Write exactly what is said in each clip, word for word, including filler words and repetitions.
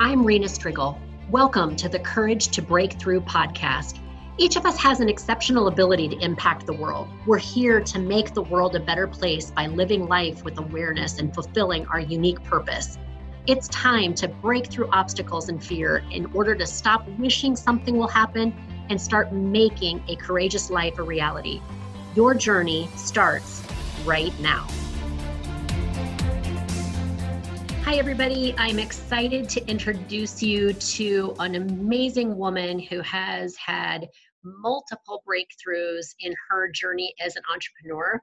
I'm Rena Striegel. Welcome to the Courage to Breakthrough podcast. Each of us has an exceptional ability to impact the world. We're here to make the world a better place by living life with awareness and fulfilling our unique purpose. It's time to break through obstacles and fear in order to stop wishing something will happen and start making a courageous life a reality. Your journey starts right now. Hi, everybody. I'm excited to introduce you to an amazing woman who has had multiple breakthroughs in her journey as an entrepreneur.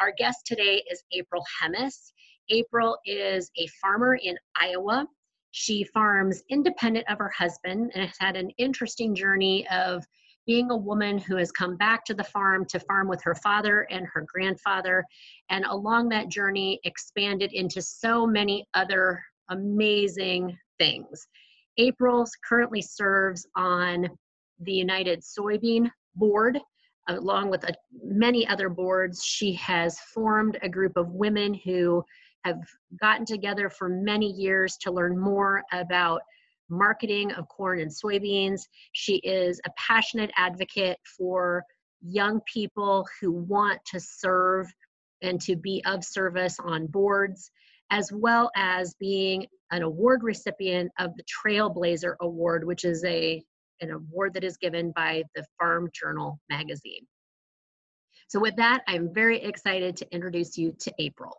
Our guest today is April Hemmes. April is a farmer in Iowa. She farms independent of her husband and has had an interesting journey of being a woman who has come back to the farm to farm with her father and her grandfather, and along that journey expanded into so many other amazing things. April currently serves on the United Soybean Board, along with many other boards. She has formed a group of women who have gotten together for many years to learn more about marketing of corn and soybeans. She is a passionate advocate for young people who want to serve and to be of service on boards, as well as being an award recipient of the Trailblazer Award, which is a, an award that is given by the Farm Journal magazine. So with that, I'm very excited to introduce you to April.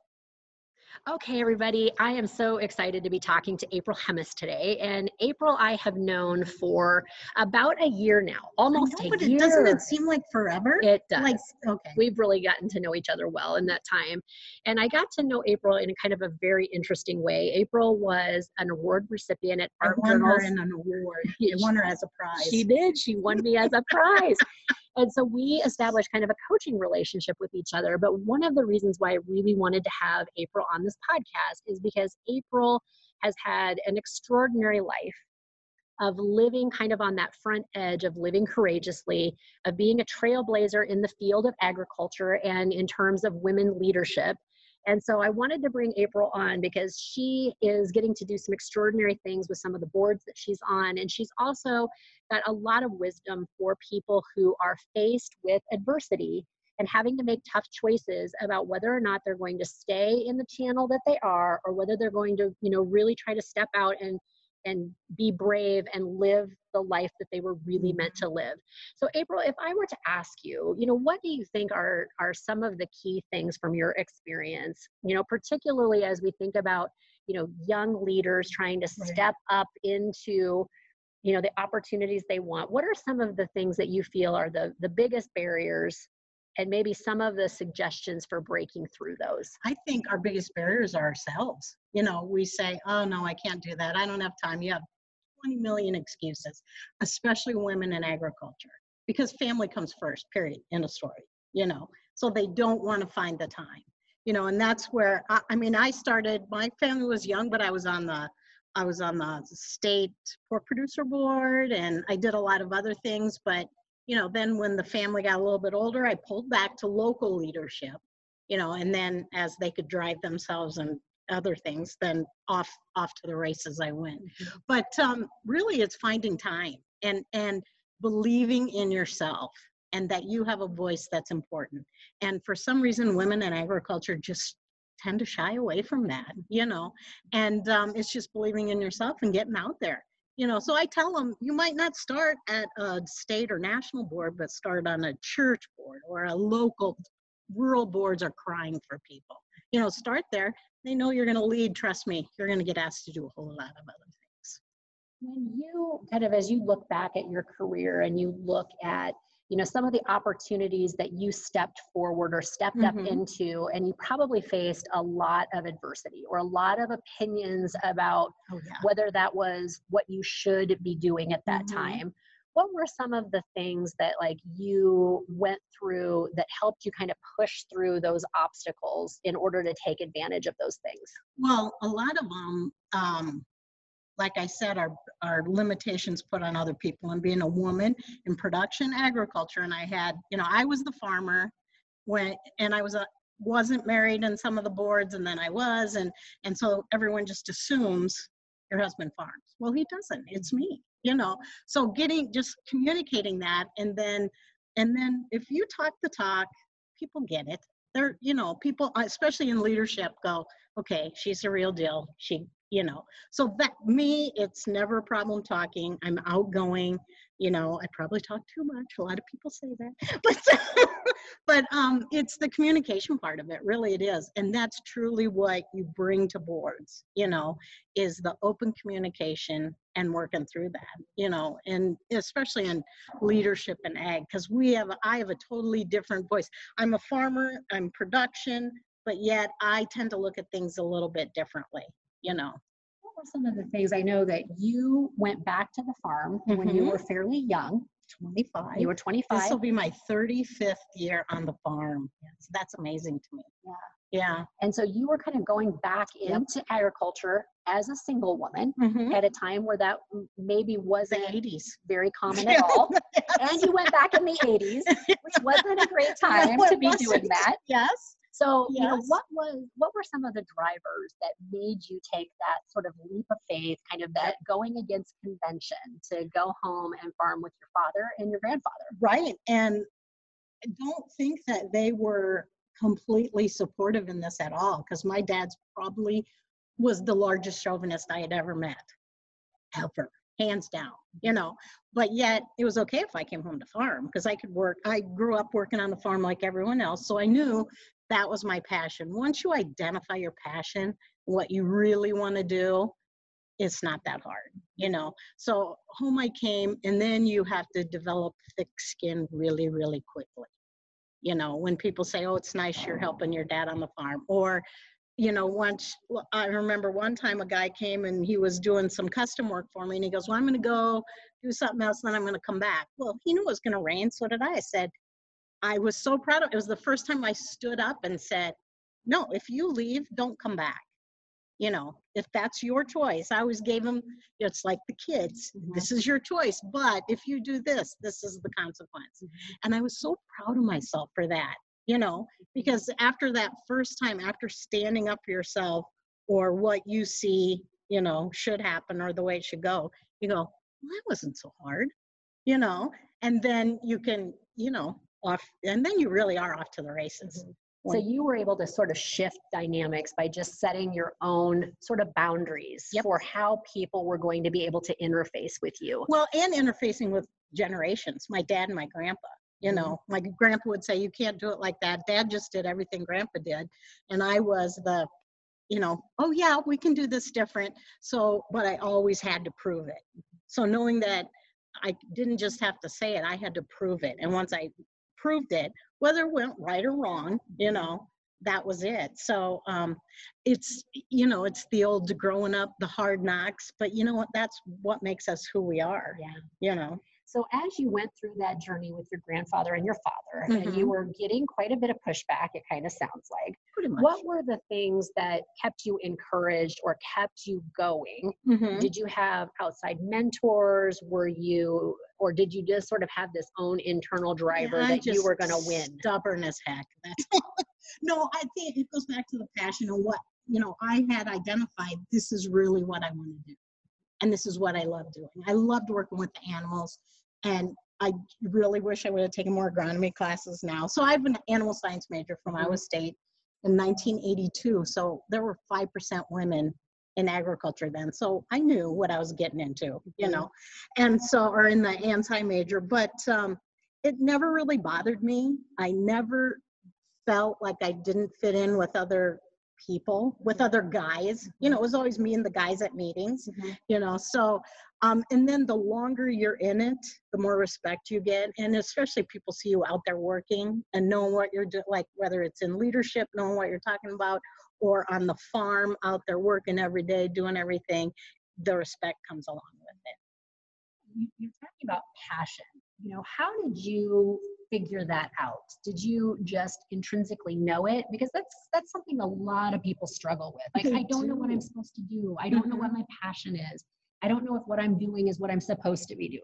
Okay, everybody, I am so excited to be talking to April Hemmes today. And April, I have known for about a year now, almost I know, a but year. But doesn't it seem like forever? It does. Like, okay. We've really gotten to know each other well in that time. And I got to know April in kind of a very interesting way. April was an award recipient at ArtWarner. I won her in an award. I won her as a prize. She did. She won me as a prize. And so we established kind of a coaching relationship with each other. But one of the reasons why I really wanted to have April on this podcast is because April has had an extraordinary life of living kind of on that front edge of living courageously, of being a trailblazer in the field of agriculture and in terms of women leadership. And so I wanted to bring April on because she is getting to do some extraordinary things with some of the boards that she's on. And she's also got a lot of wisdom for people who are faced with adversity and having to make tough choices about whether or not they're going to stay in the channel that they are, or whether they're going to, you know, really try to step out and and be brave and live the life that they were really meant to live. So April, if I were to ask you, you know, what do you think are, are some of the key things from your experience, you know, particularly as we think about, you know, young leaders trying to step up into, you know, the opportunities they want? What are some of the things that you feel are the, the biggest barriers, and maybe some of the suggestions for breaking through those? I think our biggest barriers are ourselves. You know, we say, oh no, I can't do that. I don't have time. You have twenty million excuses, especially women in agriculture, because family comes first, period, end of story, you know. So they don't want to find the time, you know, and that's where, I, I mean, I started, my family was young, but I was on the, I was on the state pork producer board, and I did a lot of other things, but you know, then when the family got a little bit older, I pulled back to local leadership, you know, and then as they could drive themselves and other things, then off off to the races I went. Mm-hmm. But um, really, it's finding time and, and believing in yourself and that you have a voice that's important. And for some reason, women in agriculture just tend to shy away from that, you know, and um, it's just believing in yourself and getting out there. You know, so I tell them, you might not start at a state or national board, but start on a church board or a local. Rural boards are crying for people. You know, start there. They know you're going to lead. Trust me, you're going to get asked to do a whole lot of other things. When you kind of, as you look back at your career and you look at, you know, some of the opportunities that you stepped forward or stepped mm-hmm. up into, and you probably faced a lot of adversity or a lot of opinions about oh, yeah. whether that was what you should be doing at that mm-hmm. time. What were some of the things that like you went through that helped you kind of push through those obstacles in order to take advantage of those things? Well, a lot of them, um, like I said, our, our limitations put on other people, and being a woman in production agriculture. And I had, you know, I was the farmer when, and I was a, wasn't married in some of the boards, and then I was, and, and so everyone just assumes your husband farms. Well, he doesn't, it's me, you know? So getting, just communicating that. And then, and then if you talk the talk, people get it. They're, you know, people, especially in leadership, go, okay, she's the real deal. She, you know, so that me, it's never a problem talking. I'm outgoing, you know, I probably talk too much. A lot of people say that, but, but um, it's the communication part of it, really it is. And that's truly what you bring to boards, you know, is the open communication and working through that, you know, and especially in leadership and ag, because we have, I have a totally different voice. I'm a farmer, I'm production, but yet I tend to look at things a little bit differently, you know. What were some of the things? I know that you went back to the farm mm-hmm. when you were fairly young. twenty-five. You were twenty-five. This will be my thirty-fifth year on the farm. Yes, that's amazing to me. Yeah. Yeah. And so you were kind of going back yep. into agriculture as a single woman mm-hmm. at a time where that maybe wasn't eighties. Very common at all. Yes. And you went back in the eighties, which wasn't a great time no, to be wasn't. doing that. Yes. So, yes. you know, what was, what were some of the drivers that made you take that sort of leap of faith, kind of that going against convention to go home and farm with your father and your grandfather? Right. And I don't think that they were completely supportive in this at all, because my dad's probably was the largest chauvinist I had ever met, ever, hands down, you know. But yet it was okay if I came home to farm, because I could work. I grew up working on the farm like everyone else, so I knew that was my passion. Once you identify your passion, what you really want to do, it's not that hard, you know. So home I came, and then you have to develop thick skin really, really quickly. You know, when people say, oh, it's nice you're helping your dad on the farm. Or, you know, once, I remember one time a guy came and he was doing some custom work for me, and he goes, well, I'm going to go do something else, and then I'm going to come back. Well, he knew it was going to rain, so did I. I said, I was so proud of it. It was the first time I stood up and said, no, if you leave, don't come back. You know, if that's your choice. I always gave them, it's like the kids, mm-hmm. this is your choice, but if you do this, this is the consequence. Mm-hmm. And I was so proud of myself for that, you know, because after that first time, after standing up for yourself or what you see, you know, should happen or the way it should go, you go, well, that wasn't so hard, you know, and then you can, you know, off, and then you really are off to the races. Mm-hmm. So you were able to sort of shift dynamics by just setting your own sort of boundaries yep. for how people were going to be able to interface with you. Well, and interfacing with generations, my dad and my grandpa, you know, mm-hmm. my grandpa would say, you can't do it like that. Dad just did everything grandpa did. And I was the, you know, oh yeah, we can do this different. So, but I always had to prove it. So knowing that I didn't just have to say it, I had to prove it. And once I proved it, whether it went right or wrong, you know, that was it. So um, it's, you know, it's the old growing up, the hard knocks, but you know what, that's what makes us who we are, yeah. you know. So as you went through that journey with your grandfather and your father, mm-hmm. and you were getting quite a bit of pushback, it kind of sounds like, pretty much. What were the things that kept you encouraged or kept you going? Mm-hmm. Did you have outside mentors? Were you, or did you just sort of have this own internal driver yeah, that you were going to win? Stubborn as heck. That's no, I think it goes back to the passion of what, you know, I had identified, this is really what I want to do. And this is what I love doing. I loved working with the animals, and I really wish I would have taken more agronomy classes now. So I've been an animal science major from Iowa State in nineteen eighty-two. So there were five percent women in agriculture then. So I knew what I was getting into, you know, and so, or in the anti-major, but um, it never really bothered me. I never felt like I didn't fit in with other people, with other guys, you know. It was always me and the guys at meetings, mm-hmm. you know. So um and then the longer you're in it, the more respect you get, and especially people see you out there working and knowing what you're doing, like whether it's in leadership, knowing what you're talking about, or on the farm out there working every day doing everything, the respect comes along with it. You're talking about passion, you know. How did you figure that out? Did you just intrinsically know it? Because that's that's something a lot of people struggle with. Like, I don't know what I'm supposed to do. I don't know what my passion is. I don't know if what I'm doing is what I'm supposed to be doing.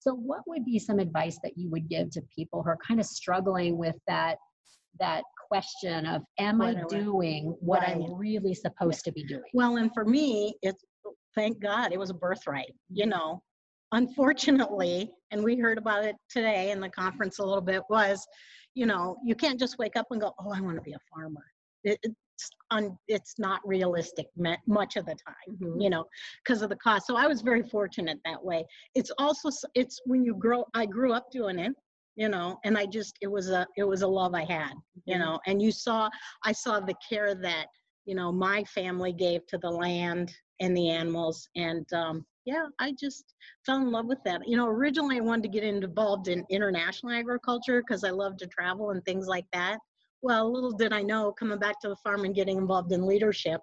So what would be some advice that you would give to people who are kind of struggling with that that question of, am I doing what I'm really supposed to be doing? Well, and for me, it's thank God it was a birthright, you know. Unfortunately, and we heard about it today in the conference a little bit, was, you know, you can't just wake up and go, oh, I want to be a farmer. It, it's, un, it's not realistic much of the time, mm-hmm. you know, because of the cost. So I was very fortunate that way. It's also, it's when you grow, I grew up doing it, you know, and I just, it was a, it was a love I had, mm-hmm. you know, and you saw, I saw the care that, you know, my family gave to the land and the animals. And, um, yeah, I just fell in love with that. You know, originally I wanted to get involved in international agriculture because I love to travel and things like that. Well, little did I know, coming back to the farm and getting involved in leadership,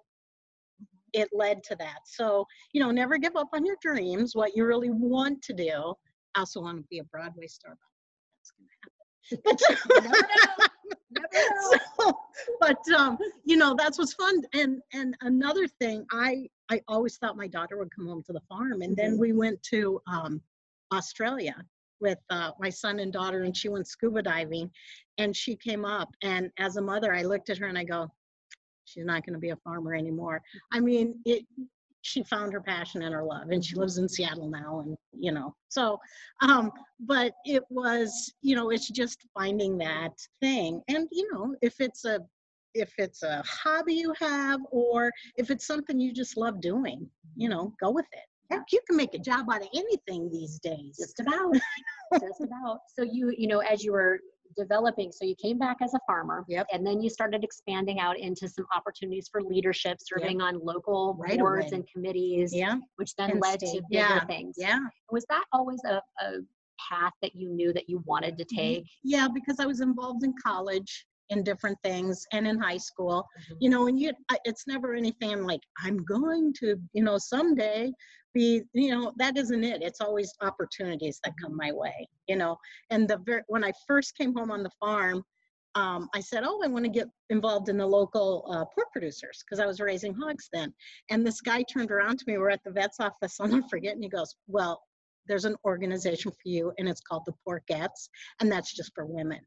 it led to that. So, you know, never give up on your dreams, what you really want to do. I also want to be a Broadway star. That's going to happen. Never know. Never know. So, but, um, you know, that's what's fun. And, and another thing, I, I always thought my daughter would come home to the farm. And then we went to um, Australia with uh, my son and daughter, and she went scuba diving, and she came up. And as a mother, I looked at her and I go, she's not going to be a farmer anymore. I mean, it, she found her passion and her love, and she lives in Seattle now. And, you know, so, um, but it was, you know, it's just finding that thing. And, you know, if it's a, if it's a hobby you have, or if it's something you just love doing, you know, go with it. Heck, you can make a job out of anything these days. Just about. Just about. So you, you know, as you were developing, so you came back as a farmer, yep. and then you started expanding out into some opportunities for leadership, serving yep. on local right boards away. And committees, yeah. which then and led state. To bigger yeah. things. Yeah. Was that always a, a path that you knew that you wanted to take? Yeah, because I was involved in college in different things and in high school, mm-hmm. you know, and you, it's never anything like, I'm going to, you know, someday be, you know, that isn't it. It's always opportunities that come my way, you know, and the very, when I first came home on the farm, um, I said, oh, I want to get involved in the local uh, pork producers, because I was raising hogs then. And this guy turned around to me, we're at the vet's office, I'll never forget, and he goes, well, there's an organization for you, and it's called the Porkettes, and that's just for women.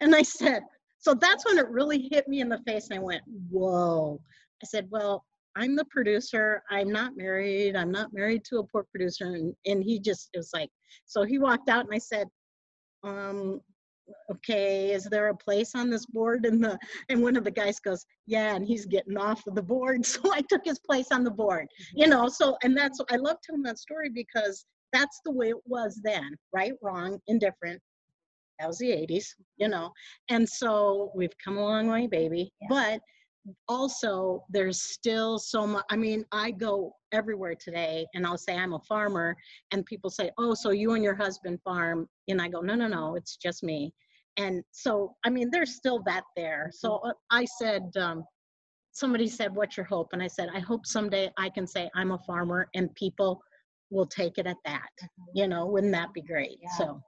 And I said, so that's when it really hit me in the face, and I went, whoa. I said, well, I'm the producer. I'm not married. I'm not married to a pork producer. And, and he just, it was like, so he walked out, and I said, um, okay, is there a place on this board? And, the, and one of the guys goes, yeah, and he's getting off of the board. So I took his place on the board, you know, so, and that's, I love telling that story because that's the way it was then, right, wrong, indifferent. That was the eighties, you know, and so we've come a long way, baby. Yeah. But also, there's still so much. I mean, I go everywhere today, and I'll say I'm a farmer, and people say, "Oh, so you and your husband farm?" And I go, "No, no, no, it's just me." And so, I mean, there's still that there. So I said, um, somebody said, "What's your hope?" And I said, "I hope someday I can say I'm a farmer, and people will take it at that." Mm-hmm. You know, wouldn't that be great? Yeah. So.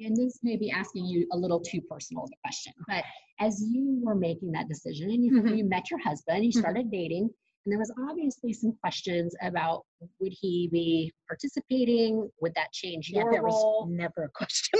And this may be asking you a little too personal of a question, but as you were making that decision and you, mm-hmm. you met your husband, you started mm-hmm. dating, and there was obviously some questions about would he be participating? Would that change yeah, your there role? Was never a question.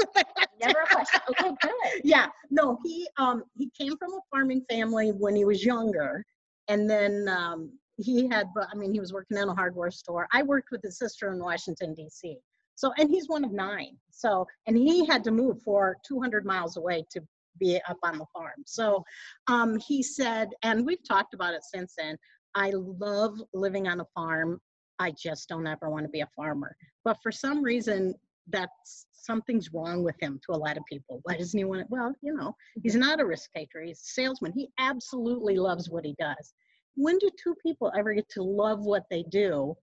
Never a question. Okay, good. Yeah, no, he um he came from a farming family when he was younger, and then um he had, I mean, he was working in a hardware store. I worked with his sister in Washington, D C So, and he's one of nine. So, and he had to move for two hundred miles away to be up on the farm. So um, he said, and we've talked about it since then, I love living on a farm. I just don't ever want to be a farmer. But for some reason, that's something's wrong with him to a lot of people. Why doesn't he want it? Well, you know, he's not a risk taker. He's a salesman. He absolutely loves what he does. When do two people ever get to love what they do?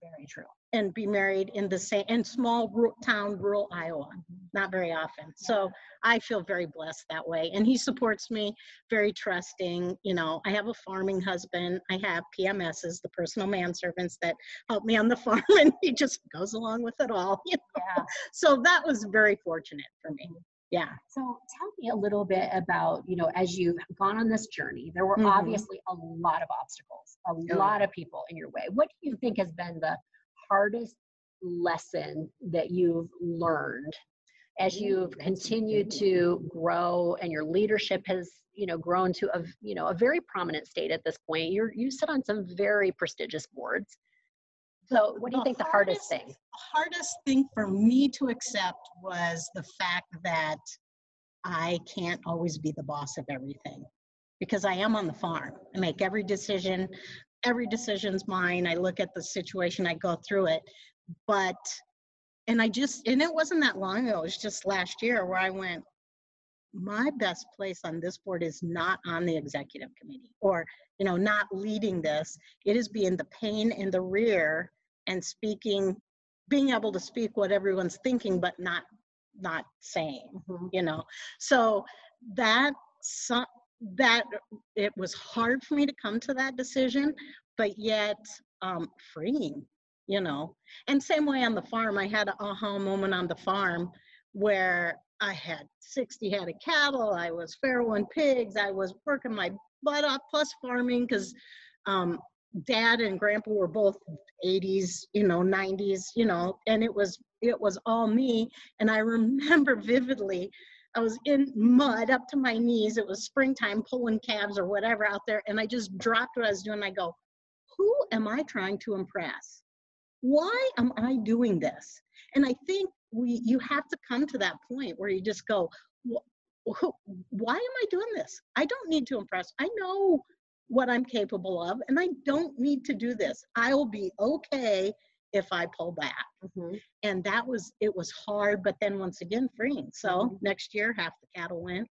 Very true. And be married in the same, in small rural, town, rural Iowa, not very often. So I feel very blessed that way. And he supports me, very trusting. You know, I have a farming husband. I have P M Ss, the personal manservants that help me on the farm, and he just goes along with it all. You know? Yeah. So that was very fortunate for me. Yeah. So tell me a little bit about, you know, as you've gone on this journey, there were mm-hmm. obviously a lot of obstacles, a oh. lot of people in your way. What do you think has been the hardest lesson that you've learned? as you've continued to grow and your leadership has, you know, grown to a, you know, a very prominent state at this point. You're, you sit on some very prestigious boards. So what do you think the hardest thing? The hardest thing for me to accept was the fact that I can't always be the boss of everything, because I am on the farm. I make every decision. Every decision's mine. I look at the situation, I go through it. But, and I just, and it wasn't that long ago, it was just last year where I went, my best place on this board is not on the executive committee, or, you know, not leading this. It is being the pain in the rear and speaking, being able to speak what everyone's thinking, but not, not saying, mm-hmm. you know. So that, some, that it was hard for me to come to that decision, but yet um, freeing, you know. And same way on the farm, I had an aha moment on the farm where I had sixty head of cattle, I was farrowing pigs, I was working my butt off, plus farming, because um, dad and grandpa were both eighties, you know, nineties, you know, and it was, it was all me. And I remember vividly, I was in mud up to my knees. It was springtime, pulling calves or whatever out there. And I just dropped what I was doing. I go, who am I trying to impress? Why am I doing this? And I think we, you have to come to that point where you just go, why am I doing this? I don't need to impress. I know what I'm capable of, and I don't need to do this. I will be okay if I pull back. Mm-hmm. And that was, it was hard, but then once again, freeing. So mm-hmm. next year, half the cattle went,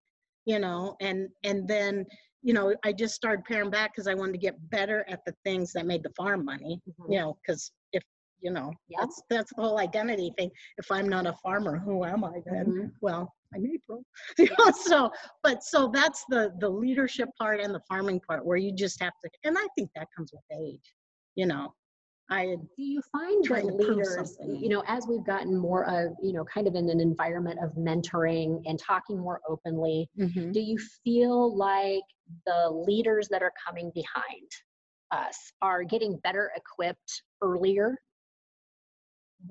you know, and, and then, you know, I just started paring back because I wanted to get better at the things that made the farm money, mm-hmm. you know, because if, you know, yeah. that's, that's the whole identity thing. If I'm not a farmer, who am I then? Mm-hmm. Well, I'm April. you know, so, but so that's the, the leadership part and the farming part where you just have to, and I think that comes with age, you know. I do you find that leaders, you know, as we've gotten more of, you know, kind of in an environment of mentoring and talking more openly, mm-hmm. do you feel like the leaders that are coming behind us are getting better equipped earlier?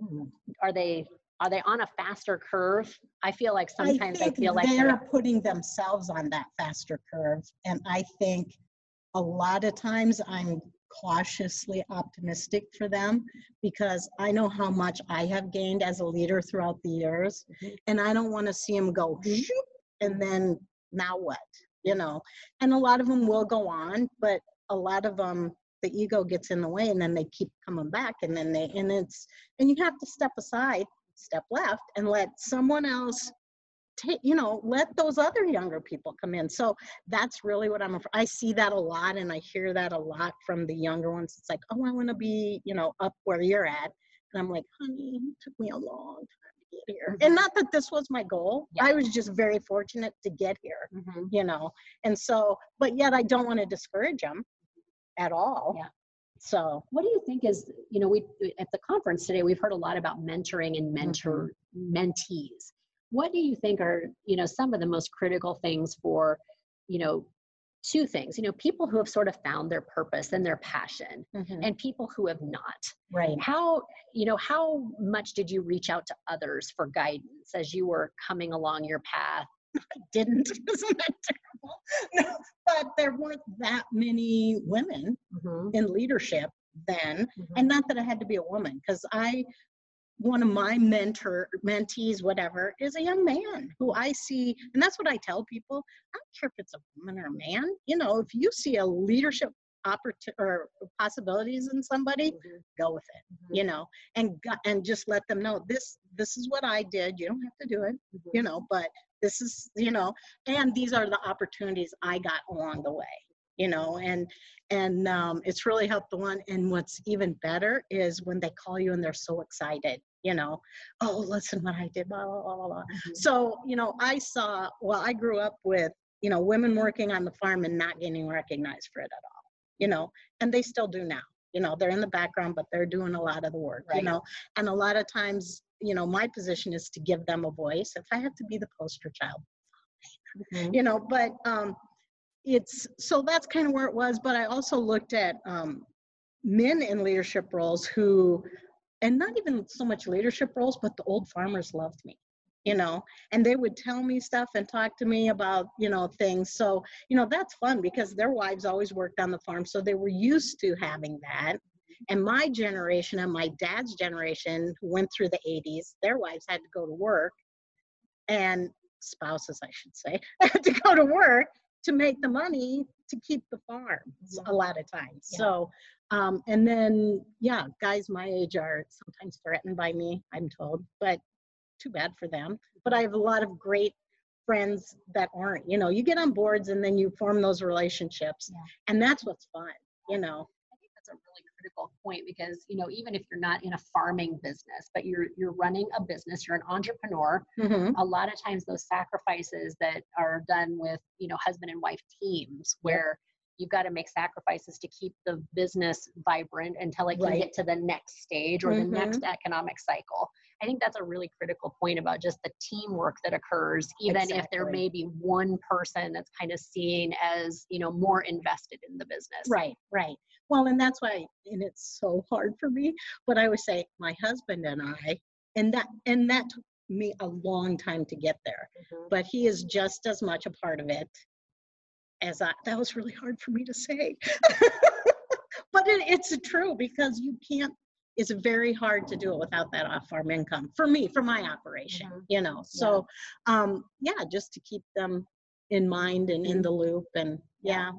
Mm. Are they, are they on a faster curve? I feel like sometimes I, I feel like they're putting themselves on that faster curve. And I think a lot of times I'm cautiously optimistic for them, because I know how much I have gained as a leader throughout the years, mm-hmm. and I don't want to see them go and then now what, you know. And a lot of them will go on, but a lot of them, the ego gets in the way, and then they keep coming back, and then they, and it's, and you have to step aside, step left, and let someone else take, you know, let those other younger people come in. So that's really what I'm, I see that a lot, and I hear that a lot from the younger ones. It's like, oh, I want to be, you know, up where you're at. And I'm like, honey, it took me a long time to get here. Mm-hmm. And not that this was my goal. Yeah. I was just very fortunate to get here, mm-hmm. you know. And so, but yet I don't want to discourage them at all. Yeah. So what do you think is, you know, we, at the conference today, we've heard a lot about mentoring and mentor mm-hmm. mentees. What do you think are, you know, some of the most critical things for, you know, two things, you know, people who have sort of found their purpose and their passion mm-hmm. and people who have not, right? How, you know, how much did you reach out to others for guidance as you were coming along your path? I didn't, isn't that terrible? No, but there weren't that many women mm-hmm. in leadership then. Mm-hmm. And not that I had to be a woman, because I, one of my mentor, mentees, whatever, is a young man who I see, and that's what I tell people. I don't care if it's a woman or a man. You know, if you see a leadership opportunity or possibilities in somebody, mm-hmm. go with it. Mm-hmm. You know, and and just let them know this. This is what I did. You don't have to do it. Mm-hmm. You know, but this is, you know, and these are the opportunities I got along the way. You know, and and um, it's really helped the one. And what's even better is when they call you and they're so excited. You know, oh, listen what I did, blah, blah, blah, blah. Mm-hmm. So, you know, I saw, well, I grew up with, you know, women working on the farm and not getting recognized for it at all, you know, and they still do now, you know, they're in the background, but they're doing a lot of the work, right. You know, and a lot of times, you know, my position is to give them a voice. If I have to be the poster child, mm-hmm. you know, but um, it's, so that's kind of where it was. But I also looked at um, men in leadership roles who, and not even so much leadership roles, but the old farmers loved me. you know, and they would tell me stuff and talk to me about, you know, things. So, you know, that's fun because their wives always worked on the farm. So they were used to having that. And my generation and my dad's generation who went through the eighties, their wives had to go to work, and spouses, I should say, had to go to work to make the money to keep the farm a lot of times. Yeah. So, um, and then, yeah, guys my age are sometimes threatened by me, I'm told, but too bad for them. But I have a lot of great friends that aren't, you know, you get on boards and then you form those relationships. Yeah. And that's what's fun, you know. I think that's a really critical point because, you know, even if you're not in a farming business, but you're you're running a business, you're an entrepreneur, mm-hmm. a lot of times those sacrifices that are done with, you know, husband and wife teams where you've got to make sacrifices to keep the business vibrant until it can right. get to the next stage or mm-hmm. the next economic cycle. I think that's a really critical point about just the teamwork that occurs, even exactly. if there may be one person that's kind of seen as, you know, more invested in the business. Right, right. Well, and that's why, and it's so hard for me, but I would say my husband and I, and that, and that took me a long time to get there, mm-hmm. but he is just as much a part of it as I, that was really hard for me to say, but it, it's true because you can't, it's very hard to do it without that off-farm income for me, for my operation, mm-hmm. you know. So, yeah. um, yeah, just to keep them in mind and in the loop, and yeah.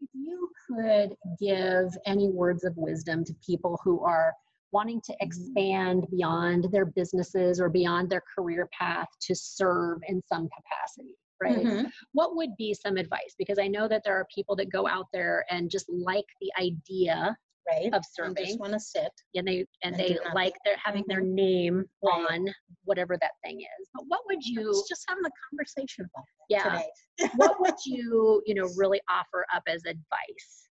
If you could give any words of wisdom to people who are wanting to expand beyond their businesses or beyond their career path to serve in some capacity, right? Mm-hmm. What would be some advice? Because I know that there are people that go out there and just like the idea right. of serving. They just want to sit. And they and, and they like they're having their name right. on whatever that thing is. But what would you Let's just having a conversation about that yeah. today? What would you, you know, really offer up as advice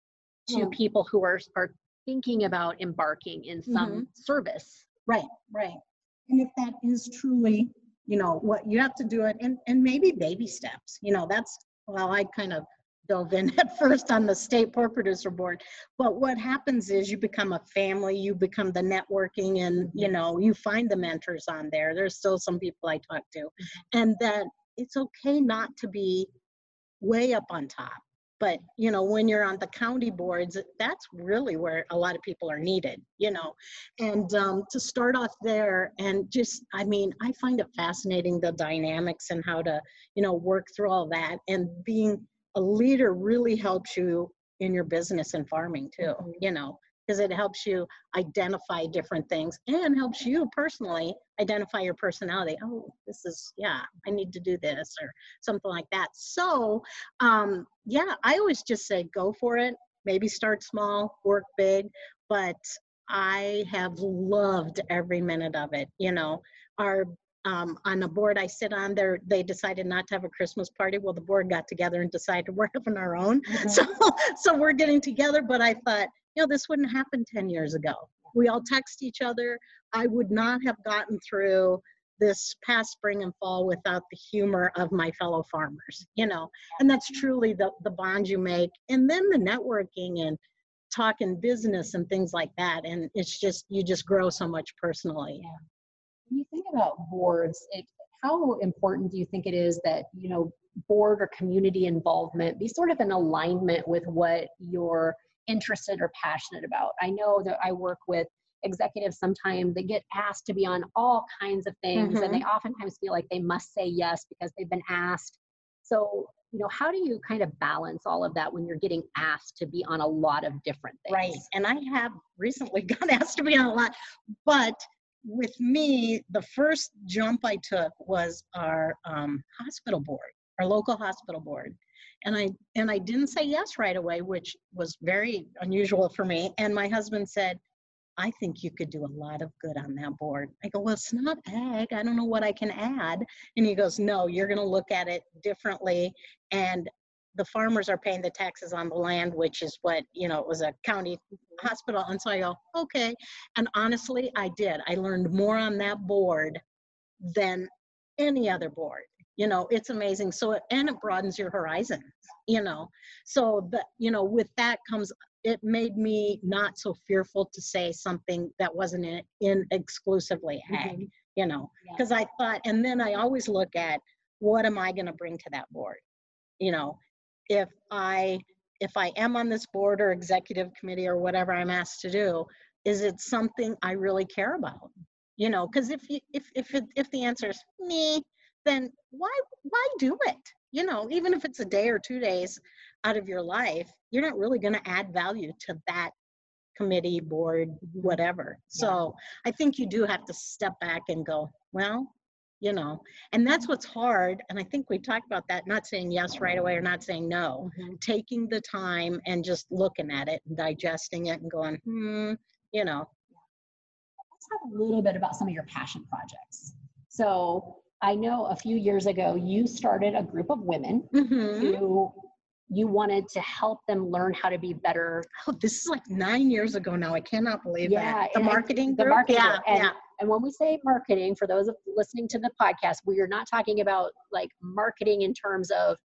to mm. people who are are thinking about embarking in some mm-hmm. service? Right, right. And if that is truly, you know, what you have to do it and, and maybe baby steps. You know, that's well I kind of dove in at first on the state pork producer board, but what happens is you become a family, you become the networking, and you know you find the mentors on there. There's still some people I talk to, and that it's okay not to be way up on top, but you know when you're on the county boards, that's really where a lot of people are needed, you know, and um, to start off there. And just I mean I find it fascinating, the dynamics and how to you know work through all that, and being a leader really helps you in your business and farming too, mm-hmm. you know, because it helps you identify different things and helps you personally identify your personality. Oh, this is, yeah, I need to do this or something like that. So, um, yeah, I always just say, go for it. Maybe start small, work big, but I have loved every minute of it. You know, our Um, on the board I sit on there, they decided not to have a Christmas party. Well, the board got together and decided we're having our own. Mm-hmm. So, so we're getting together, but I thought, you know, this wouldn't happen ten years ago. We all text each other. I would not have gotten through this past spring and fall without the humor of my fellow farmers, you know, and that's truly the, the bond you make. And then the networking and talking business and things like that. And it's just, you just grow so much personally. Yeah. When you think about boards, it, how important do you think it is that, you know, board or community involvement be sort of in alignment with what you're interested or passionate about? I know that I work with executives sometimes that get asked to be on all kinds of things, mm-hmm. and they oftentimes feel like they must say yes because they've been asked. So, you know, how do you kind of balance all of that when you're getting asked to be on a lot of different things? Right. And I have recently got asked to be on a lot, but with me, the first jump I took was our um, hospital board, our local hospital board. And I and I didn't say yes right away, which was very unusual for me. And my husband said, I think you could do a lot of good on that board. I go, well, it's not ag. I don't know what I can add. And he goes, no, you're going to look at it differently. And the farmers are paying the taxes on the land, which is what, you know, it was a county hospital. And so I go, okay. And honestly, I did. I learned more on that board than any other board. You know, it's amazing. So, it, and it broadens your horizons, you know. So, the, you know, with that comes, it made me not so fearful to say something that wasn't in, in exclusively ag. Mm-hmm. you know, because yeah. I thought, and then I always look at what am I going to bring to that board? You know, if I, if I am on this board or executive committee or whatever I'm asked to do, is it something I really care about? You know, because if you, if, if, it, if the answer is me, then why, why do it? You know, even if it's a day or two days out of your life, you're not really going to add value to that committee, board, whatever. Yeah. So I think you do have to step back and go, well, you know, and that's what's hard. And I think we talked about that, not saying yes right away or not saying no, mm-hmm. taking the time and just looking at it and digesting it and going, hmm, you know. Let's talk a little bit about some of your passion projects. So I know a few years ago, you started a group of women mm-hmm. who you wanted to help them learn how to be better. Oh, this is like nine years ago now. I cannot believe yeah, that. The marketing group? The marketing yeah, group. And, yeah. and when we say marketing, for those listening to the podcast, we are not talking about like marketing in terms of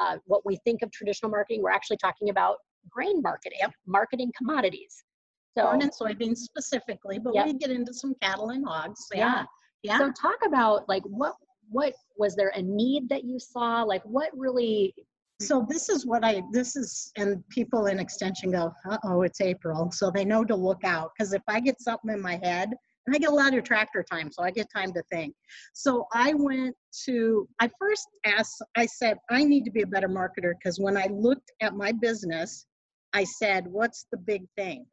uh, what we think of traditional marketing. We're actually talking about grain marketing, yep. marketing commodities. So, corn and soybeans specifically, but yep. we get into some cattle and hogs. So yeah. yeah. Yeah. So talk about like, what, what was there a need that you saw? Like what really? So this is what I, this is, and people in extension go, uh-oh, it's April. So they know to look out. Cause if I get something in my head, and I get a lot of tractor time, so I get time to think. So I went to, I first asked, I said, I need to be a better marketer. Cause when I looked at my business, I said, what's the big thing?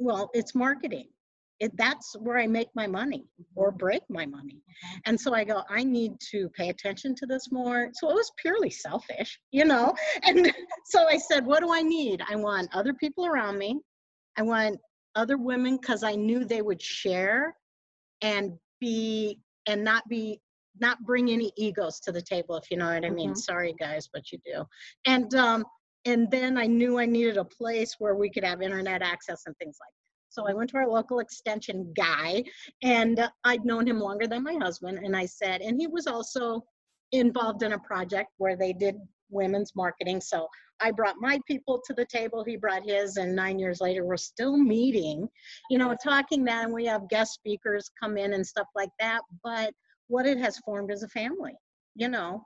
Well, it's marketing. It, that's where I make my money or break my money. And so I go, I need to pay attention to this more. So it was purely selfish, you know? And so I said, what do I need? I want other people around me. I want other women because I knew they would share and be, and not be, not bring any egos to the table, if you know what I mean. Mm-hmm. Sorry guys, but you do. And, um, and then I knew I needed a place where we could have internet access and things like that. So I went to our local extension guy, and I'd known him longer than my husband. And I said, and he was also involved in a project where they did women's marketing. So I brought my people to the table. He brought his, and nine years later, we're still meeting, you know, talking that, and we have guest speakers come in and stuff like that. But what it has formed is a family, you know.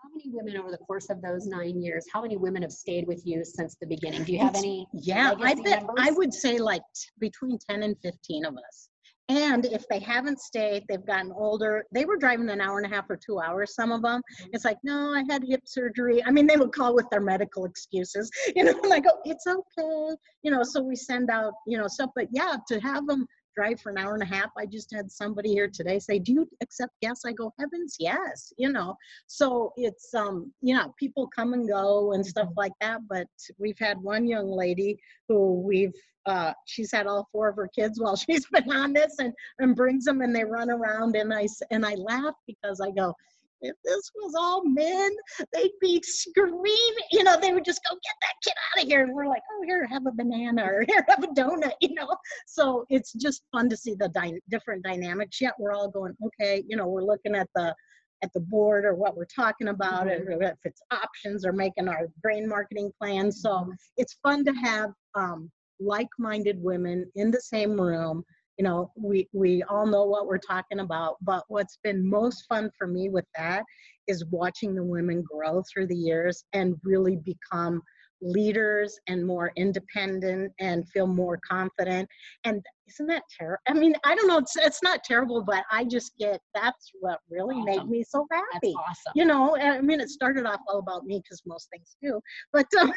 How many women over the course of those nine years, how many women have stayed with you since the beginning? Do you have any? Yeah, I bet I would say like t- between ten and fifteen of us. And if they haven't stayed, they've gotten older. They were driving an hour and a half or two hours, some of them. Mm-hmm. It's like, no, I had hip surgery. I mean, they would call with their medical excuses, you know, and I go, it's okay. You know, so we send out, you know, stuff, but yeah, to have them drive for an hour and a half. I just had somebody here today say, do you accept guests? I go, heavens, yes, you know. So it's, um, you know, people come and go and stuff like that. But we've had one young lady who we've, uh, she's had all four of her kids while she's been on this and, and brings them and they run around. And I, and I laugh because I go, if this was all men, they'd be screaming, you know, they would just go, get that kid out of here. And we're like, oh, here, have a banana or here, have a donut, you know. So it's just fun to see the di- different dynamics. Yet we're all going, okay, you know, we're looking at the at the board or what we're talking about mm-hmm. and if it's options or making our grain marketing plan. So it's fun to have um, like-minded women in the same room. You know, we, we all know what we're talking about, but what's been most fun for me with that is watching the women grow through the years and really become leaders and more independent and feel more confident. And isn't that terrible? I mean, I don't know, it's, it's not terrible, but I just get, that's what really awesome. Made me so happy. That's awesome. You know, I mean, it started off all about me because most things do, but, um,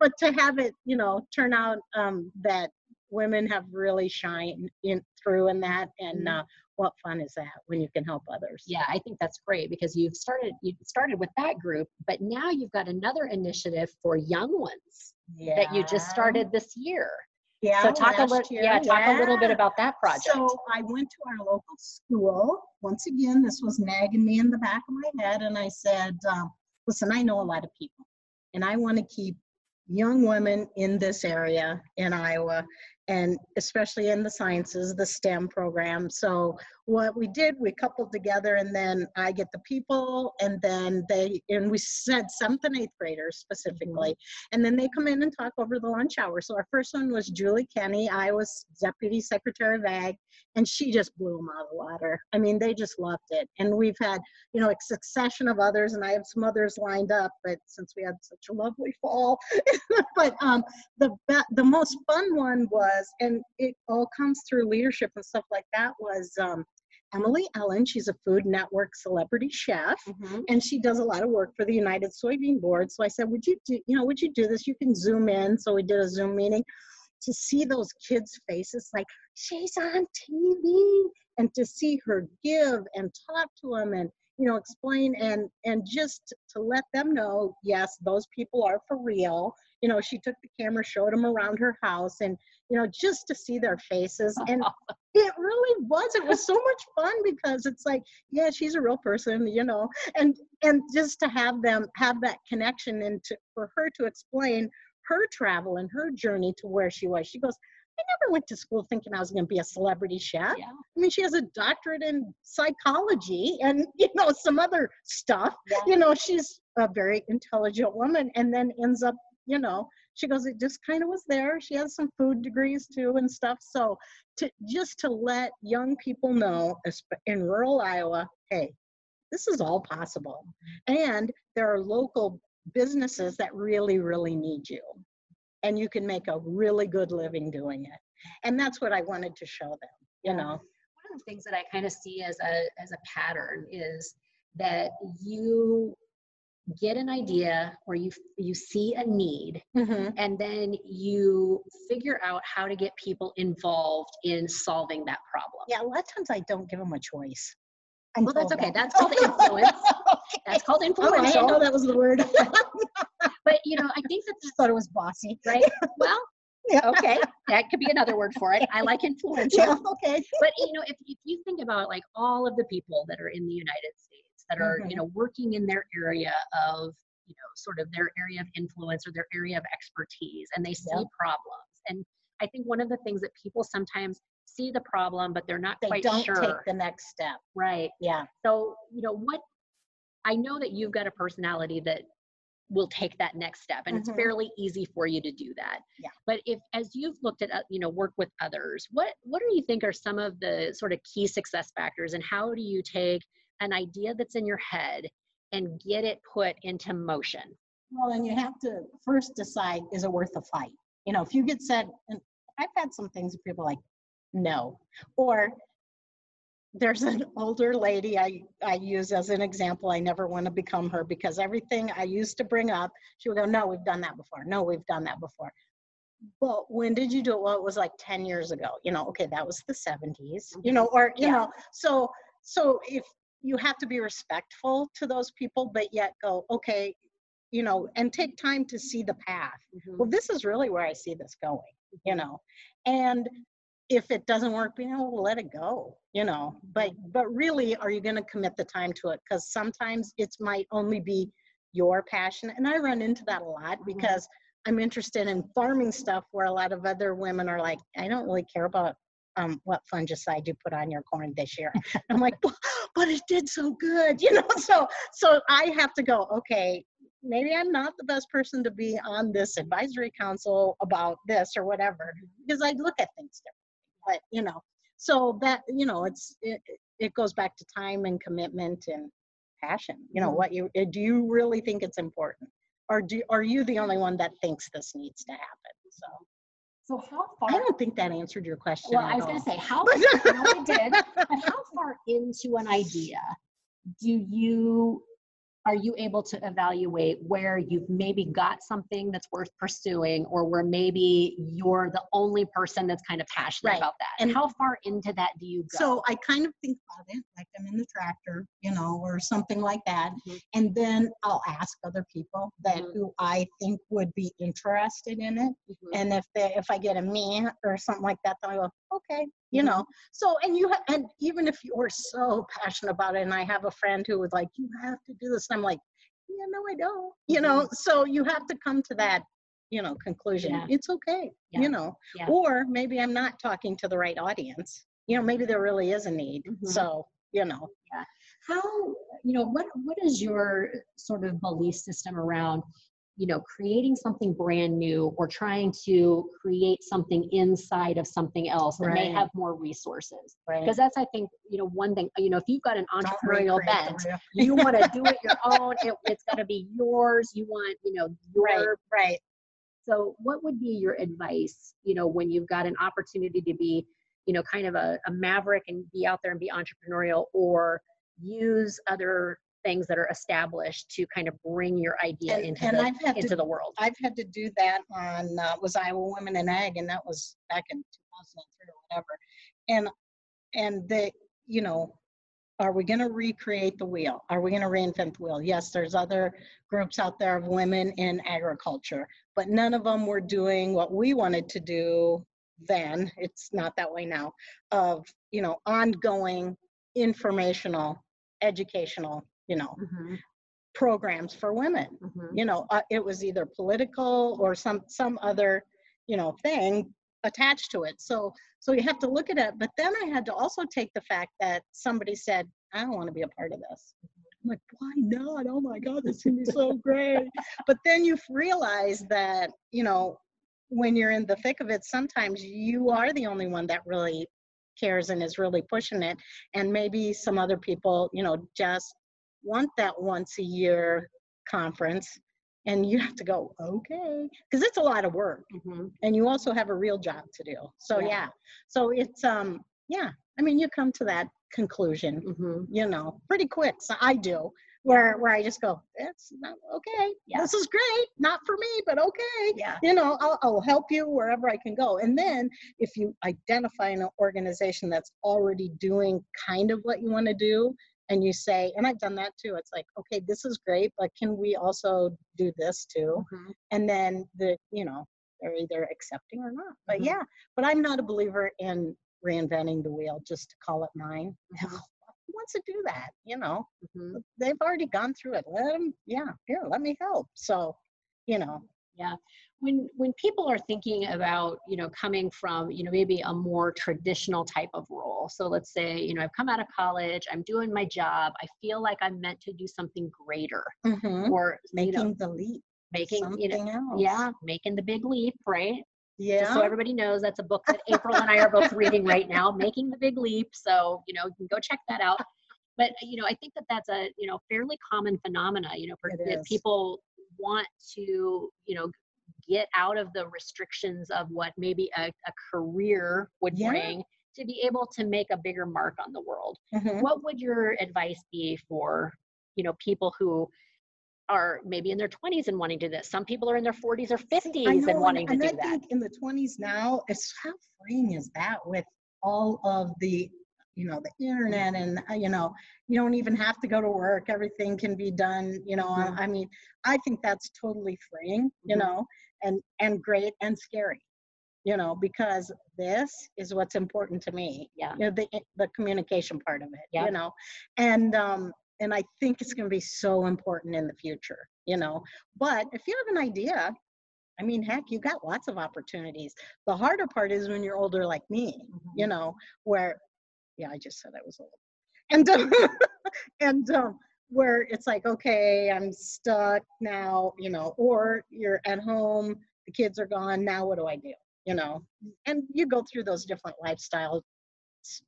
but to have it, you know, turn out um, that women have really shined in through in that. And uh, what fun is that when you can help others? Yeah, I think that's great because you've started, you started with that group, but now you've got another initiative for young ones yeah. that you just started this year. Yeah. So talk a little, yeah, talk yeah. a little bit about that project. So I went to our local school. Once again, this was nagging me in the back of my head. And I said, um, listen, I know a lot of people and I want to keep young women in this area in Iowa and especially in the sciences, the STEM program. So what we did, we coupled together, and then I get the people, and then they, and we said seventh and eighth graders specifically, and then they come in and talk over the lunch hour. So our first one was Julie Kenny, Iowa's Deputy Secretary of Ag, and she just blew them out of the water. I mean, they just loved it. And we've had, you know, a succession of others, and I have some others lined up, but since we had such a lovely fall, but um, the, the most fun one was, and it all comes through leadership and stuff like that, was um, Emily Ellen. She's a Food Network celebrity chef, mm-hmm. and she does a lot of work for the United Soybean Board. So I said, would you do, you know, would you do this? You can Zoom in. So we did a Zoom meeting to see those kids' faces, like, she's on T V, and to see her give and talk to them and, you know, explain, and, and just to let them know, yes, those people are for real. You know, she took the camera, showed them around her house, and, you know, just to see their faces. And it really was, it was so much fun, because it's like, yeah, she's a real person, you know, and, and just to have them have that connection, and to, for her to explain her travel and her journey to where she was. She goes, I never went to school thinking I was going to be a celebrity chef. Yeah. I mean, she has a doctorate in psychology and, you know, some other stuff. Yeah. You know, she's a very intelligent woman, and then ends up, you know, she goes, it just kind of was there. She has some food degrees too and stuff. So to just to let young people know in rural Iowa, hey, this is all possible. And there are local businesses that really, really need you. And you can make a really good living doing it. And that's what I wanted to show them, you yeah. know. One of the things that I kind of see as a, as a pattern is that you get an idea, or you, you see a need, mm-hmm. and then you figure out how to get people involved in solving that problem. Yeah, a lot of times I don't give them a choice. I'm well, that's okay. That. That's called influence. Okay. That's called influence. Oh, that was the word. But, you know, I think that... I thought it was bossy. Right? Well, yeah. Okay. That could be another word for it. I like influential. Yeah, okay. But, you know, if, if you think about, like, all of the people that are in the United States that are, mm-hmm. you know, working in their area of, you know, sort of their area of influence or their area of expertise, and they see yep. problems. And I think one of the things that people sometimes see the problem, but they're not they quite don't sure. take the next step. Right. Yeah. So, you know, what... I know that you've got a personality that will take that next step, and mm-hmm. it's fairly easy for you to do that. Yeah. But if, as you've looked at, you know, work with others, what, what do you think are some of the sort of key success factors, and how do you take an idea that's in your head and get it put into motion? Well, and you have to first decide, is it worth a fight? You know, if you get said, and I've had some things that people are like, no, or there's an older lady I, I use as an example. I never want to become her, because everything I used to bring up, she would go, no, we've done that before. No, we've done that before. Well, when did you do it? Well, it was like ten years ago. You know, okay, that was the seventies, you know, or, you yeah. know, so, so if you have to be respectful to those people, but yet go, okay, you know, and take time to see the path. Mm-hmm. Well, this is really where I see this going, you know, and if it doesn't work, you know, we'll let it go, you know, but, but really, are you going to commit the time to it? Because sometimes it might only be your passion. And I run into that a lot, because I'm interested in farming stuff where a lot of other women are like, I don't really care about um, what fungicide you put on your corn this year. I'm like, well, but it did so good, you know, so, so I have to go, okay, maybe I'm not the best person to be on this advisory council about this or whatever, because I look at things differently. But, you know, so that, you know, it's, it, it goes back to time and commitment and passion. You know, mm-hmm. what you, do you really think it's important? Or do, are you the only one that thinks this needs to happen? So, so how far? I don't think that answered your question. Well, I was going to say, how, no, I did, but how far into an idea do you, are you able to evaluate where you've maybe got something that's worth pursuing, or where maybe you're the only person that's kind of passionate right. about that? And how far into that do you go? So I kind of think about it like I'm in the tractor, you know, or something like that. Mm-hmm. And then I'll ask other people that mm-hmm. who I think would be interested in it. Mm-hmm. And if they, if I get a me or something like that, then I go, okay, you mm-hmm. know. So, and you, ha- and even if you're so passionate about it, and I have a friend who was like, you have to do this. I'm like, yeah, no, I don't, you know, so you have to come to that, you know, conclusion. Yeah. It's okay, yeah. you know, yeah. or maybe I'm not talking to the right audience. You know, maybe there really is a need. Mm-hmm. So, you know, yeah. how, you know, what, what is your sort of belief system around, you know, creating something brand new or trying to create something inside of something else that right. may have more resources? Because right. that's, I think, you know, one thing, you know, if you've got an entrepreneurial bent, you want to do it your own. It, it's got to be yours. You want, you know, your, right. right. So what would be your advice, you know, when you've got an opportunity to be, you know, kind of a, a maverick and be out there and be entrepreneurial, or use other things that are established to kind of bring your idea and, into, and the, I've had into to, the world? I've had to do that on, uh, was Iowa Women in Ag, and that was back in two thousand three or whatever. And, and the, you know, are we going to recreate the wheel? Are we going to reinvent the wheel? Yes, there's other groups out there of women in agriculture, but none of them were doing what we wanted to do then. It's not that way now, of, you know, ongoing informational, educational, you know, mm-hmm. programs for women. Mm-hmm. You know, uh, it was either political or some, some other, you know, thing attached to it. So, so you have to look at it. But then I had to also take the fact that somebody said, I don't want to be a part of this. I'm like, why not? Oh my God, this is going to be so great. But then you realize that, you know, when you're in the thick of it, sometimes you are the only one that really cares and is really pushing it. And maybe some other people, you know, just want that once a year conference, and you have to go, okay, because it's a lot of work. Mm-hmm. And you also have a real job to do. So yeah, yeah. so it's, um, yeah, I mean, you come to that conclusion, mm-hmm. you know, pretty quick. So I do. Where, where I just go, that's not okay. Yeah. This is great. Not for me, but okay. Yeah. You know, I'll, I'll help you wherever I can go. And then if you identify an organization that's already doing kind of what you want to do, and you say, and I've done that too. It's like, okay, this is great, but can we also do this too? Mm-hmm. And then the, you know, they're either accepting or not, but mm-hmm. yeah, but I'm not a believer in reinventing the wheel just to call it mine. Mm-hmm. Wants to do that, you know, mm-hmm. they've already gone through it. Let them, yeah, here, let me help. So, you know, yeah. When, when people are thinking about, you know, coming from, you know, maybe a more traditional type of role. So let's say, you know, I've come out of college, I'm doing my job. I feel like I'm meant to do something greater, mm-hmm. or making you know, the leap, making, something you know, else. yeah, making the big leap, right? Yeah. Just so everybody knows, that's a book that April and I are both reading right now, Making the Big Leap. So, you know, you can go check that out. But, you know, I think that that's a, you know, fairly common phenomena, you know, for, that people want to, you know, get out of the restrictions of what maybe a, a career would yeah. bring, to be able to make a bigger mark on the world. Mm-hmm. What would your advice be for, you know, people who are maybe in their twenties and wanting to do this? Some people are in their forties or fifties know, and wanting and, and to do I that. I think in the twenties now, it's, how freeing is that, with all of the, you know, the internet, and, you know, you don't even have to go to work. Everything can be done, you know, mm-hmm. I mean, I think that's totally freeing, you mm-hmm. know, and, and great and scary, you know, because this is what's important to me. Yeah. You know, the, the communication part of it, yep. you know, and, um, And I think it's going to be so important in the future, you know. But if you have an idea, I mean, heck, you got lots of opportunities. The harder part is when you're older like me, mm-hmm. you know, where, yeah, I just said I was old. And, um, and um, where it's like, okay, I'm stuck now, you know, or you're at home, the kids are gone, now what do I do, you know? And you go through those different lifestyle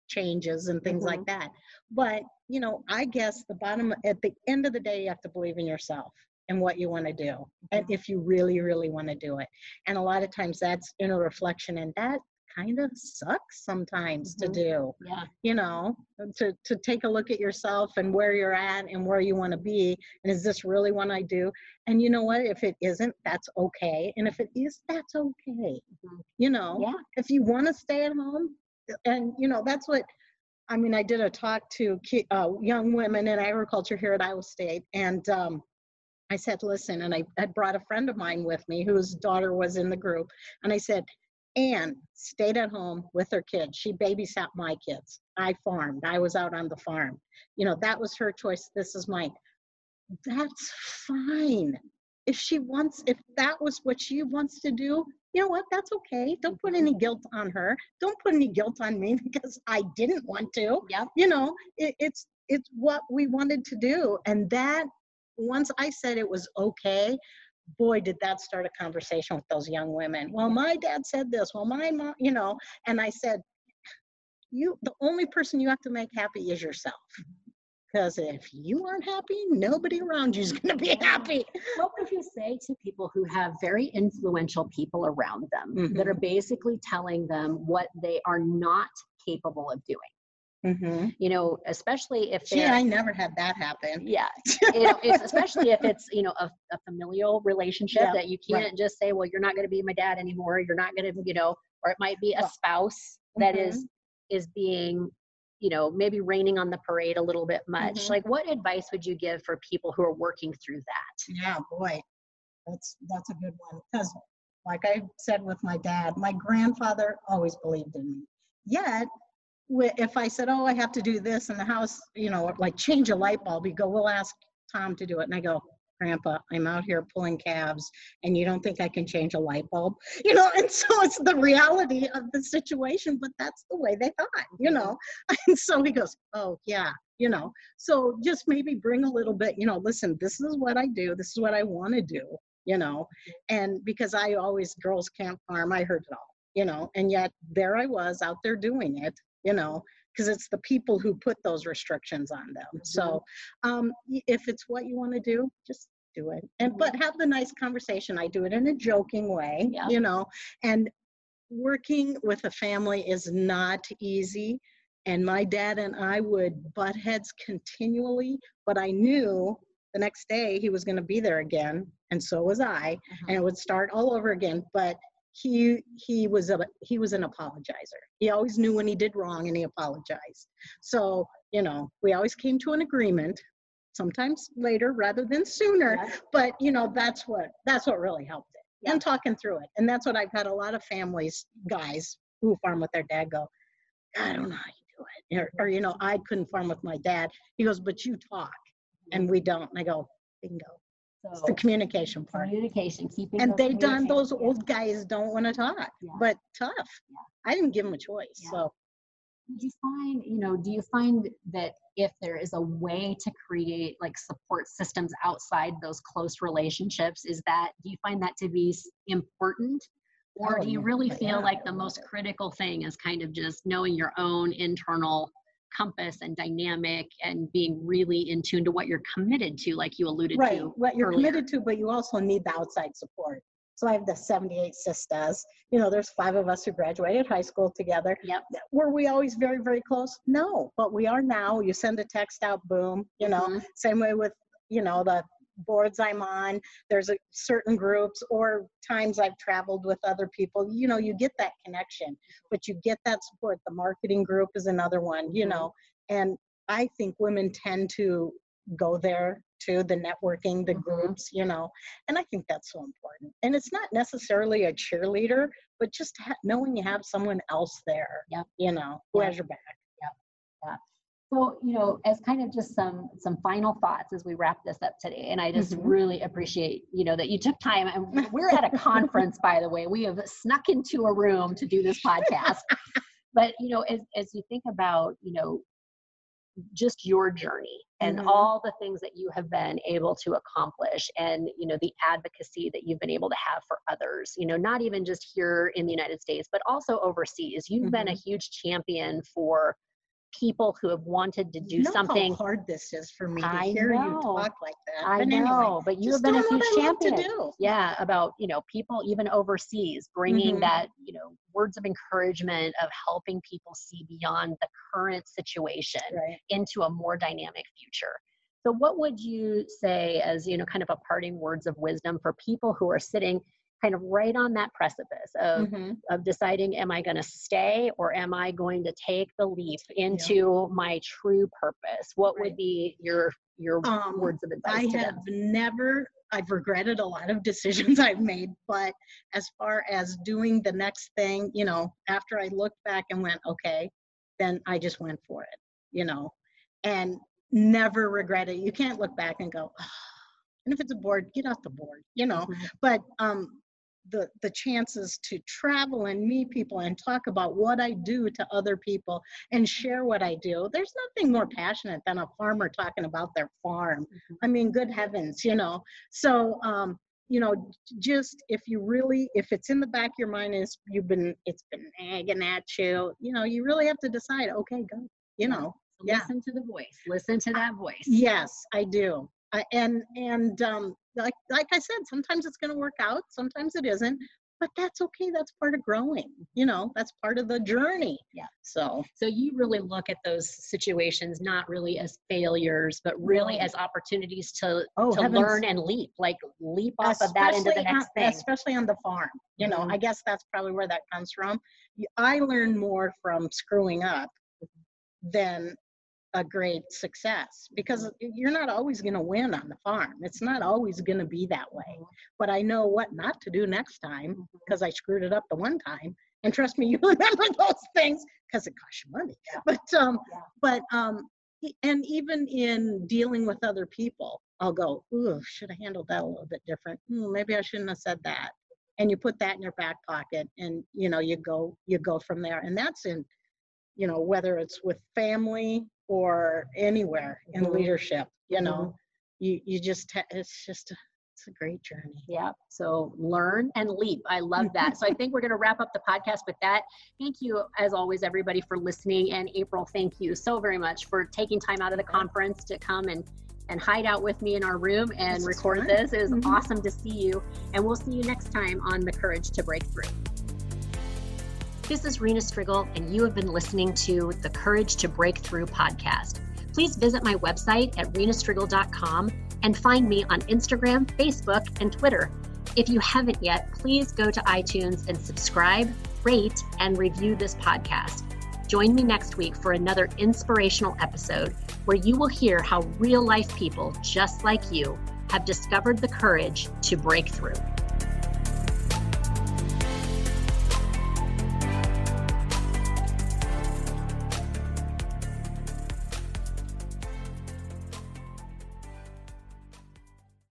changes and things mm-hmm. like that. But, you know, I guess the bottom, at the end of the day, you have to believe in yourself and what you want to do, mm-hmm. and if you really, really want to do it. And a lot of times that's inner reflection, and that kind of sucks sometimes mm-hmm. to do, yeah. you know, to, to take a look at yourself and where you're at and where you want to be. And is this really what I do? And you know what, if it isn't, that's okay. And if it is, that's okay. Mm-hmm. You know, yeah. if you want to stay at home, and, you know, that's what, I mean, I did a talk to uh, young women in agriculture here at Iowa State. And um, I said, listen, and I had brought a friend of mine with me whose daughter was in the group. And I said, Anne stayed at home with her kids. She babysat my kids. I farmed. I was out on the farm. You know, that was her choice. This is mine. That's fine. if she wants, if that was what she wants to do, you know what, that's okay. Don't put any guilt on her. Don't put any guilt on me because I didn't want to. Yep. You know, it, it's it's what we wanted to do. And that, once I said it was okay, boy, did that start a conversation with those young women. Well, my dad said this. Well, my mom, you know, and I said, you, the only person you have to make happy is yourself. Because if you aren't happy, nobody around you is going to be happy. What would you say to people who have very influential people around them mm-hmm. that are basically telling them what they are not capable of doing? Mm-hmm. You know, especially if Gee, I never had that happen. Yeah. It, it's especially if it's, you know, a, a familial relationship yeah, that you can't right. just say, well, you're not going to be my dad anymore. You're not going to, you know, or it might be a spouse mm-hmm. that is, is being, you know, maybe raining on the parade a little bit much. Mm-hmm. Like, what advice would you give for people who are working through that? Yeah, boy, that's, that's a good one. Because like I said with my dad, my grandfather always believed in me. Yet, if I said, oh, I have to do this in the house, you know, like change a light bulb, you go, we'll ask Tom to do it. And I go, Grandpa, I'm out here pulling calves and you don't think I can change a light bulb, you know? And so it's the reality of the situation, but that's the way they thought, you know? And so he goes, oh yeah, you know? So just maybe bring a little bit, you know, listen, this is what I do. This is what I want to do, you know? And because I always, girls can't farm, I heard it all, you know? And yet there I was out there doing it, you know, because it's the people who put those restrictions on them. Mm-hmm. So um, if it's what you want to do, just do it. And mm-hmm. but have the nice conversation. I do it in a joking way, yeah. you know, and working with a family is not easy. And my dad and I would butt heads continually, but I knew the next day he was going to be there again. And so was I, mm-hmm. and it would start all over again. But He he was a he was an apologizer. He always knew when he did wrong and he apologized. So, you know, we always came to an agreement, sometimes later rather than sooner. Yeah. But you know, that's what that's what really helped it. Yeah. And talking through it. And that's what I've had a lot of families, guys who farm with their dad go, I don't know how you do it. Or, or you know, I couldn't farm with my dad. He goes, but you talk and we don't. And I go, bingo. It's the communication part. Communication, keeping. And they done those old guys don't want to talk, yeah. but tough. Yeah. I didn't give them a choice. Yeah. So, did you find, you know, do you find that if there is a way to create like support systems outside those close relationships, is that do you find that to be important, or oh, do you really feel yeah, like the most critical thing is kind of just knowing your own internal compass and dynamic and being really in tune to what you're committed to, like you alluded right. to. What you're earlier. Committed to, but you also need the outside support. So I have the seventy-eight sisters. You know, there's five of us who graduated high school together. Yep. Were we always very, very close? No, but we are now. You send a text out, boom, you know, mm-hmm. same way with, you know, the boards I'm on. There's a certain groups or times I've traveled with other people, you know, you get that connection, but you get that support. The marketing group is another one, you know, and I think women tend to go there too, the networking, the mm-hmm. groups, you know, and I think that's so important. And it's not necessarily a cheerleader, but just ha- knowing you have someone else there, yep. you know, who yep. has your back. Yep. Yep. So, you know, as kind of just some some final thoughts as we wrap this up today, and I just mm-hmm. really appreciate, you know, that you took time. And we're at a conference, by the way. We have snuck into a room to do this podcast. But, you know, as, as you think about, you know, just your journey and mm-hmm. all the things that you have been able to accomplish and, you know, the advocacy that you've been able to have for others, you know, not even just here in the United States, but also overseas. You've mm-hmm. been a huge champion for people who have wanted to do you know something. How hard this is for me to I hear know. You talk like that. I but know, anyway, but you have been a huge champion. Yeah, about you know people even overseas bringing mm-hmm. that you know words of encouragement of helping people see beyond the current situation right. into a more dynamic future. So, what would you say as you know kind of a parting words of wisdom for people who are sitting kind of right on that precipice of, mm-hmm. of deciding, am I going to stay or am I going to take the leap into yeah. my true purpose? What right. would be your your um, words of advice? I to have them? Never, I've regretted a lot of decisions I've made, but as far as doing the next thing, you know, after I looked back and went, okay, then I just went for it, you know, and never regret it. You can't look back and go, oh, And if it's a board, get off the board, you know. Mm-hmm. But um, the, the chances to travel and meet people and talk about what I do to other people and share what I do, there's nothing more passionate than a farmer talking about their farm. Mm-hmm. I mean, good heavens, you know. So, um, you know, just if you really, if it's in the back of your mind, is you've been, it's been nagging at you, you know, you really have to decide, okay, go, you know. Yeah. Listen to the voice. Listen to that voice. Yes, I do. Uh, and and um, like like I said, sometimes it's going to work out, sometimes it isn't, but that's okay. That's part of growing. You know, that's part of the journey. Yeah. So so you really look at those situations not really as failures, but really as opportunities to oh, to heavens. learn and leap. Like leap off especially of that into the next on, thing. Especially on the farm. You mm-hmm. know, I guess that's probably where that comes from. I learn more from screwing up than a great success, because you're not always going to win on the farm. It's not always going to be that way, but I know what not to do next time because I screwed it up the one time. And trust me, you remember those things because it costs you money. But, um, but, um, and even in dealing with other people, I'll go, ooh, should have handled that a little bit different. Ooh, maybe I shouldn't have said that. And you put that in your back pocket and, you know, you go, you go from there. And that's in, you know, whether it's with family or anywhere in mm-hmm. leadership, you know, mm-hmm. you, you just, ha- it's just, a, it's a great journey. Yeah. So learn and leap. I love that. So I think we're going to wrap up the podcast with that. Thank you as always, everybody, for listening. And April, thank you so very much for taking time out of the conference to come and, and hide out with me in our room and this record this. It is mm-hmm. awesome to see you. And we'll see you next time on The Courage to Breakthrough. This is Rena Striegel, and you have been listening to the Courage to Breakthrough podcast. Please visit my website at rena striegel dot com and find me on Instagram, Facebook, and Twitter. If you haven't yet, please go to iTunes and subscribe, rate, and review this podcast. Join me next week for another inspirational episode where you will hear how real-life people just like you have discovered the courage to break through.